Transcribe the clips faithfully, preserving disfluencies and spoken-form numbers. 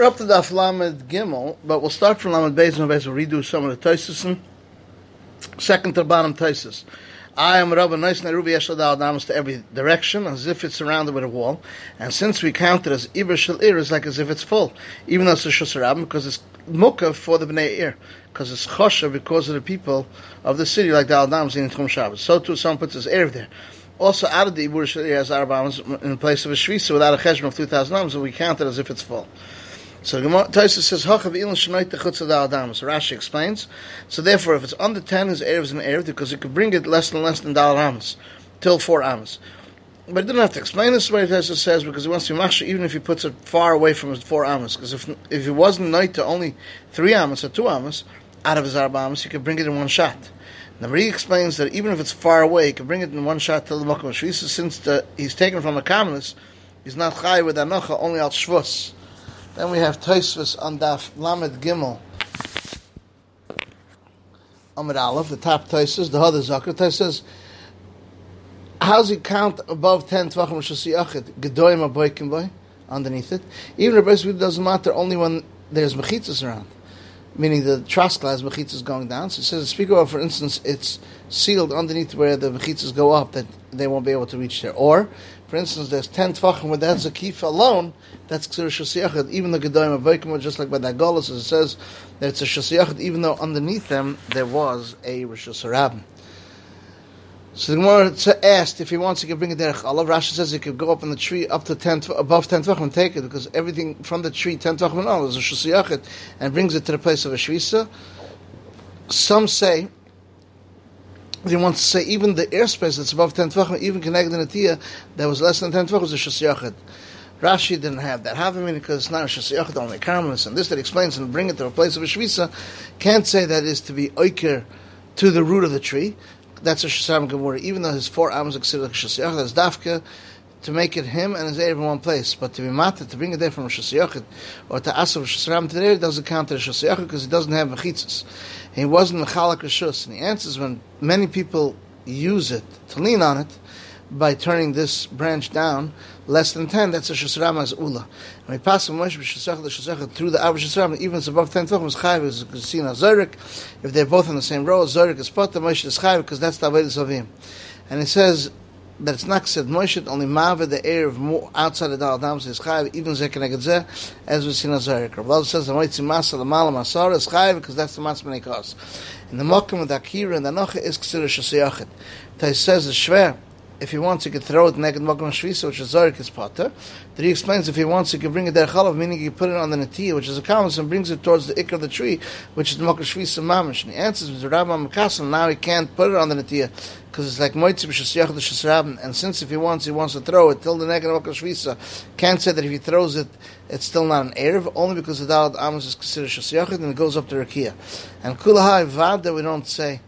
We're up to Daf Lamed Gimel, but we'll start from Lamed Beis and Beis will redo some of the Tysus. Second to bottom Tysus. I am Rabba Neisner, Rubi Esher, Dalar Amas to every direction, as if it's surrounded with a wall. And since we count it as Iber Shil-ir, it's like as if it's full, even though it's a Shusharab, because it's Mukah for the Bnei Eir, because it's Khosha, because of the people of the city, like Dalar Amas in Chum Shabbat. So too, someone puts his Eir there. Also, out of the Iber Shil-ir has Arba Amos in place of a Shvisa without a Cheshbon of two thousand Amos, and we count it as if it's full. So the Gemara Tysus says, "Hachav ilan shenoit techutz ad Adamus." Rashi explains, so therefore, if it's under ten, his erev is an erev because you could bring it less than less than Dalar Amas, till four Amas. But he didn't have to explain this. The way Tysus says, because he wants to be machshir even if he puts it far away from his four Amas, because if if it wasn't night to only three Amas or two Amas out of his arba Amas, he could bring it in one shot. Now he explains that even if it's far away, he could bring it in one shot till the Makamash. Since the, he's taken from a Kamalus, he's not chay with Anocha, only al shvus. Then we have Tosfos on Daf Lamed Gimel, Amid Aleph, the top Tosfos, the other Zacher Tosfos says, how's he count above ten Tvachim Shosiachid? Gedoyim aboykim boy, underneath it. Even the best doesn't matter, only when there's Mechitzas around, meaning the Traskla has Mechitzas going down. So it says, speak about, for instance, it's sealed underneath where the Mechitzas go up, that they won't be able to reach there. Or, for instance, there's ten Tvachim where that's a kifa alone, that's Ksir Shosiachid, even the Gedoyim Avaykim, just like by the Kamalus, as it says, that it's a Shosiachid, even though underneath them there was a Rishusarab. So the Gemara asked if he wants, he could bring it there. Allah Rashi says he could go up on the tree up to ten, above ten Tvachim and take it, because everything from the tree, ten Tvachim and all, is a Shosiachid, and brings it to the place of a Shvisa. Some say, they want to say even the airspace that's above ten Tvachim, even connected to natia, that was less than ten Tvachim, was a shesiyachet. Rashi didn't have that. Half a minute, because it's not a shesiyachet, only Kamalus. And this that explains and bring it to a place of a shvisa, can't say that is to be oiker to the root of the tree. That's a shesiyachet gemur. Even though his four arms are considered a shesiyachet, that's dafka, to make it him and his erev in one place. But to be matter, to bring it there from a shesiyachet, or to asav Shas Ram to the erev, doesn't count as a shesiyachet, because he doesn't have mechitzas. He wasn't mechalak reshus, and the answer is when many people use it to lean on it by turning this branch down less than ten. That's a shesram as ula. When we pass the Moshav shesach the shesach through the average shesram, even if it's above ten tefachim, is chayv is seen as zorik. If they're both on the same row, zorik is pot the Moshav is chayv because that's the avodas avim. And it says that it's not said Moshav only ma'aver the air of more outside of the Adams is chayv even zekenegadzeh as we seen as zorik. Rabbi says the moitzi masa the malam asara is chayv because that's the mas menikos. And the mokum of the akira and the anocha is considered shesiyachet. Tais says the shver. If he wants, he could throw it naked Makamash Shvisa, which is Zorik, is Potter. Then he explains if he wants, he could bring it there Chalav, meaning he put it on the natia, which is a Kamalus, and brings it towards the Ikr of the tree, which is the Makamash Shvisa Mamash. And he answers with the Rabbi Makasim, now he can't put it on the natia, because it's like Moitzib Shasiyach the Shasrabin. And since if he wants, he wants to throw it till the naked Makamash Shvisa, can't say that if he throws it, it's still not an Erev, only because the Dalar Amas is considered Shasiyach, and it goes up to Rakia. And Kulahai Vada, we don't say,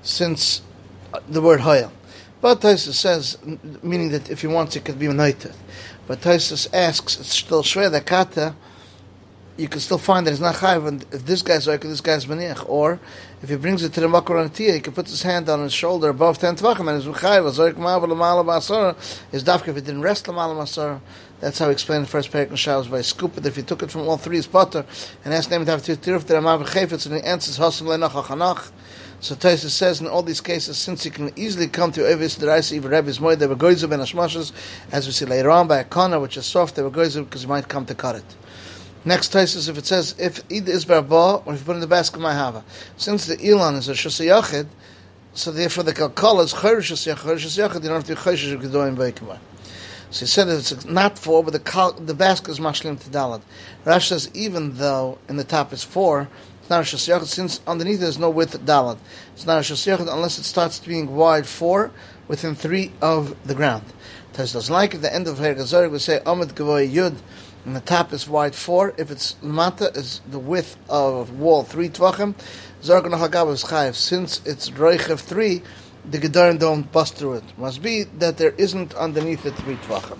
since the word Hoyal. But Tysus says, meaning that if he wants, it could be united. But Tysus asks, it's still shvei the kata. You can still find that it's not chayv, and if this guy's oikah, this guy's maniach. Or if he brings it to the makor natia, he can put his hand on his shoulder above ten tvachim, and his chayv zorik ma'av l'maala ba'asara is dafka if he didn't rest l'maala ba'asara. That's how he explained the first parak in Shavos by scoop it. If he took it from all three, is potter, and asked name to have tiruf the ma'av chayfetz, and he answers hasam le'nach hachanach. So Tysus says in all these cases, since he can easily come to Ovis, the Raisi, even Rebbe's Moed, they were goizim and Ashmashes, as we see later on by a corner, which is soft, they were goizim because he might come to cut it. Next Tysus, if it says, if either is barba, or if you put in the basket, my hava. Since the Elon is a shesiyachet, so therefore the Kalkala is chayr shesiyachet, chayr shesiyachet, you don't have to be chayr shesiyachet, v'yikimah. So he said it's not four, but the, the basket is mashlim to dalad. Rashi says, even though in the top is four, not a shesiyachet, since underneath there's no width dalad. It's not a shesiyachet unless it starts being wide four within three of the ground. Tais doesn't like it. The end of Herek Zorik we say Amid Gavoy Yud, and the top is wide four. If it's Mata, is the width of wall three Tvachim. Zorik and Hagab is Chayev. Since it's Roichev three, the Gedarim don't bust through it. Must be that there isn't underneath the three Tvachim.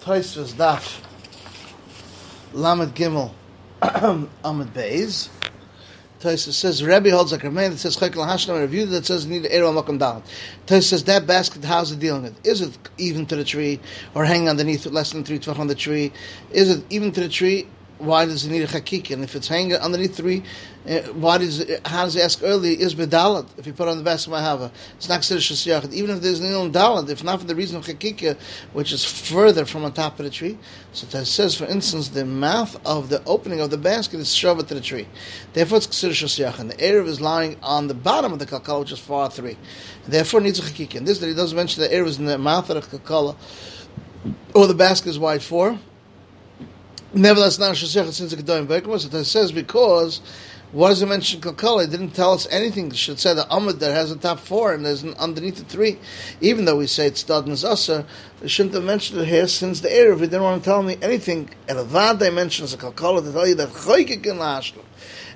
Tais was Daf Lamed Gimel Amid Beis. Tysus says Rebbe holds like a man that says Chayk LaHashna, a review that says need Eir Makam Dalat. Tysus says that basket, how's it dealing with? Is it even to the tree, or hanging underneath it less than three Tvachim on the tree? Is it even to the tree? Why does it need a chakik? And if it's hanging underneath three, uh, why does it, how does he ask early? Is bedalat if you put on the basket mahava? It's not considered shesiyachet. Even if there's no dalat, if not for the reason of chakikah, which is further from on top of the tree. So it says, for instance, the mouth of the opening of the basket is shoved to the tree. Therefore, it's considered shesiyachet. And the erev is lying on the bottom of the kalkala, which is far three. Therefore, it needs a chakikah. And this that he doesn't mention the erev is in the mouth of the kalkala, or the basket is wide four. Nevertheless, not a shesiyachet since the Kedorim Beikamos. It says because what does it mention Kalkala? It didn't tell us anything. It should say the Amud that has a top four and there's an underneath the three. Even though we say it's Stadn's Asser, they shouldn't have mentioned it here since the Erev. They didn't want to tell me anything. And Avad they mentions a Kalkala to tell you that Choykik in Lashlo.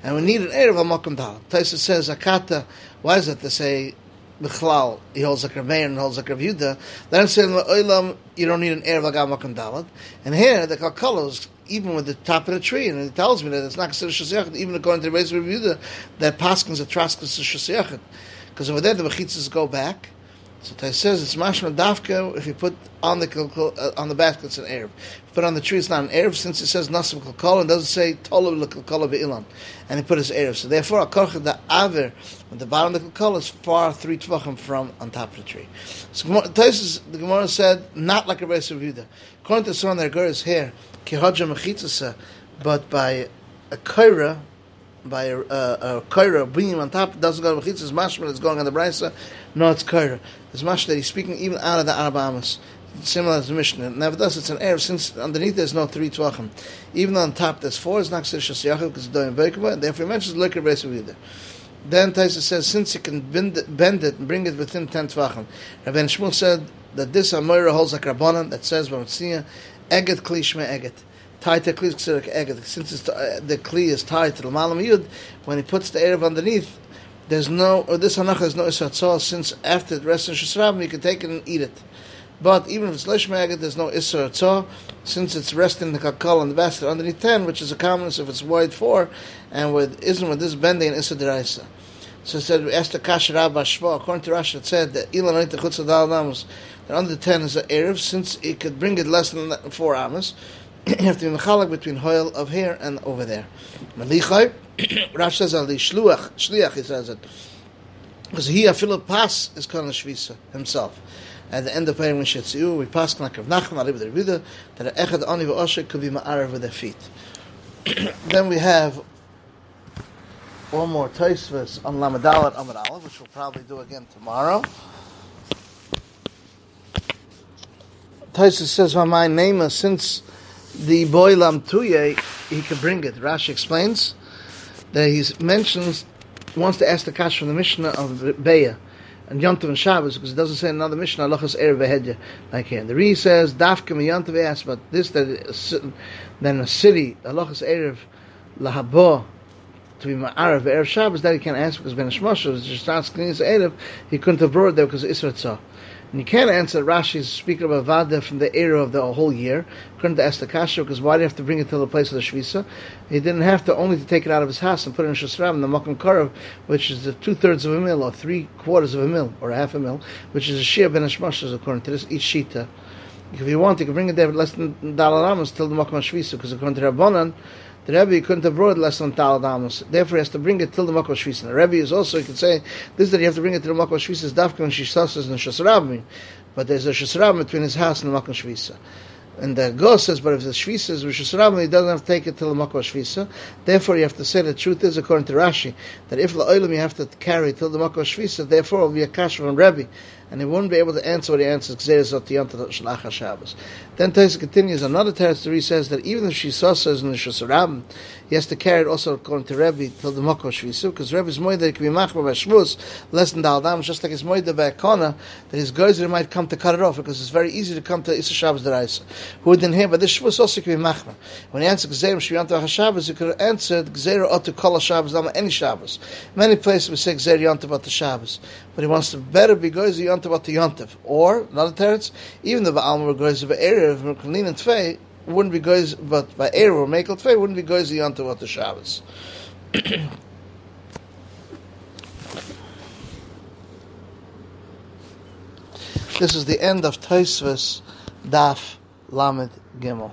And we need an Erev HaMakom Dal. Tysus says, Akata, why is it to say Bichlal, he holds like Rav Meir and holds like Rav Yehuda? Then it says, Oilam, you don't need an Erev HaGam HaMakom Dalad. And here, the Kalkala is even with the top of the tree, and it tells me that it's not considered shesiyachet, even according to the Reis Rebuda, that Paskins are Traskins to shesiyachet. Because over there, the Mechitzas go back. So it says, it's Mashma Dafka, if you put on the uh, on the basket, it's an Erev. If you put on the tree, it's not an Erev, since it says Nasim Kalkol, and doesn't say Tolov Kalkol Ve'ilan. And he put his Erev. So therefore, Akorcha the Aver, at the bottom of the Kalkol, is far three Tvachim from on top of the tree. So Tysus, the Gemara said, not like a Reis Rebuda. According to Soran, the Gur is here, but by a kaira, by a, a, a kaira, bringing on top, it doesn't go to mechitzas, mashma that's going on the brisa, no, it's kaira. It's mashma that he's speaking even out of the Dalar Amas, similar as the Mishnah. Nevertheless, it's an erev, since underneath there's no three tvachim. Even on top there's four, it's not considered shesiyachet, because it's doing veikava, and therefore he mentions liquor brisa either. Then Tysus says, since you can bend it, bend it and bring it within ten tvachim. Rabbi Shmuel said that this Amora holds a Rabbanan that says, Eget kli shme eget, tied to kli eget. Since it's, uh, the kli is tied to the malam yud, when he puts the erev underneath, there's no or this anocha is no isar. Since after it rests in shusharab, you can take it and eat it. But even if it's leshme eget, there's no isar tzor, since it's resting in the kakal and the basket underneath ten, which is a common if it's wide four, and with isn't with this bending isar deraisa. So it said, asked the Kasha Rabba Shva, according to Rashi, it said that Ilan Oite Chutz Adal Amos, that under ten is an Erev, since it could bring it less than four Amos, you have to be mechalak between Hoyel of here and over there. Malichai, Rashi says, Ali Shluach, Shliach, he says it. Because he, a Philip Pass, is called Shvisa himself. At the end of Payim Shitziu, we pass Knakav Nachman, Arib the Rebuda, that Echad Oni V'Osher could be Ma'arav with their feet. Then we have one more Tosfos on Lamed Dalet Amid Aleph, which we'll probably do again tomorrow. Tosfos says, "By my name, since the boy Lamtuye, he can bring it." Rashi explains that he mentions wants to ask the kasha from the Mishnah of Beya and Yontav and Shabbos, because it doesn't say another Mishnah Halachas Erev Vehedya like here. The Re says Dafka Yontav asked, but this that then a city Halachas Erev Lahabo, to be Ma'arav Erev Shabbos, that he can't ask because Ben Shmosha was just asking his Erev, he couldn't have brought it there because of Isra Tzah. And you can't answer Rashi's speaking about Vada from the era of the whole year. Couldn't ask the Kasha because why do you have to bring it to the place of the Shvisa? He didn't have to, only to take it out of his house and put it in Shusharab in the Makom Karav, which is the two thirds of a mil or three quarters of a mil or a half a mil, which is a Shia Ben Shmosha according to this each Shita. If you want, you can bring it there but less than Dalar Amas till the Makamash Shvisa, because according to Rabbanan, the Rebbe couldn't have brought less than Tal Adamus. Therefore, he has to bring it till the Makamash Shvisa. The Rebbe is also, you can say, this that you have to bring it to the Makamash Shvisa is Dafka and Shisasas and Shusharab. But there's a Shusharab between his house and the Makamash Shvisa. And the Goss says, but if the Shvisa is with Shusharab, he doesn't have to take it till the Makamash Shvisa. Therefore, you have to say the truth is, according to Rashi, that if the Oilam you have to carry till the Makamash Shvisa, therefore it will be a Kasha from Rebbe. And he won't be able to answer what he answers. Then Tosfos continues. Another Tosfos says that even if Shvisa says in the Shusharab, he has to carry it also according to Rebbe till the Makom Shvisa, because Rebbe's moed that can be machmir by Shmuz less than Daldam, just like his moed by Kona that his goyzer might come to cut it off, because it's very easy to come to Isra Shabbos Deraisa. Who didn't hear? But this Shmuz also can be machmir. When he answered Gzerim Shviyantavach Shabbos, he could answer Gzerim Otu Kol Shabbos Dama any Shabbos. Many places we say Gzerim Yantavat the Shabbos, but he wants to better be goyzer Yant about the Yontif, or another teretz, even the Ba'alma goes by Erev, Merklin and Tvei wouldn't be goes, but by Erev or Mekel Tvei wouldn't be goes the Yontif about the Shabbos. This is the end of Tosfos Daf Lamed Gimel.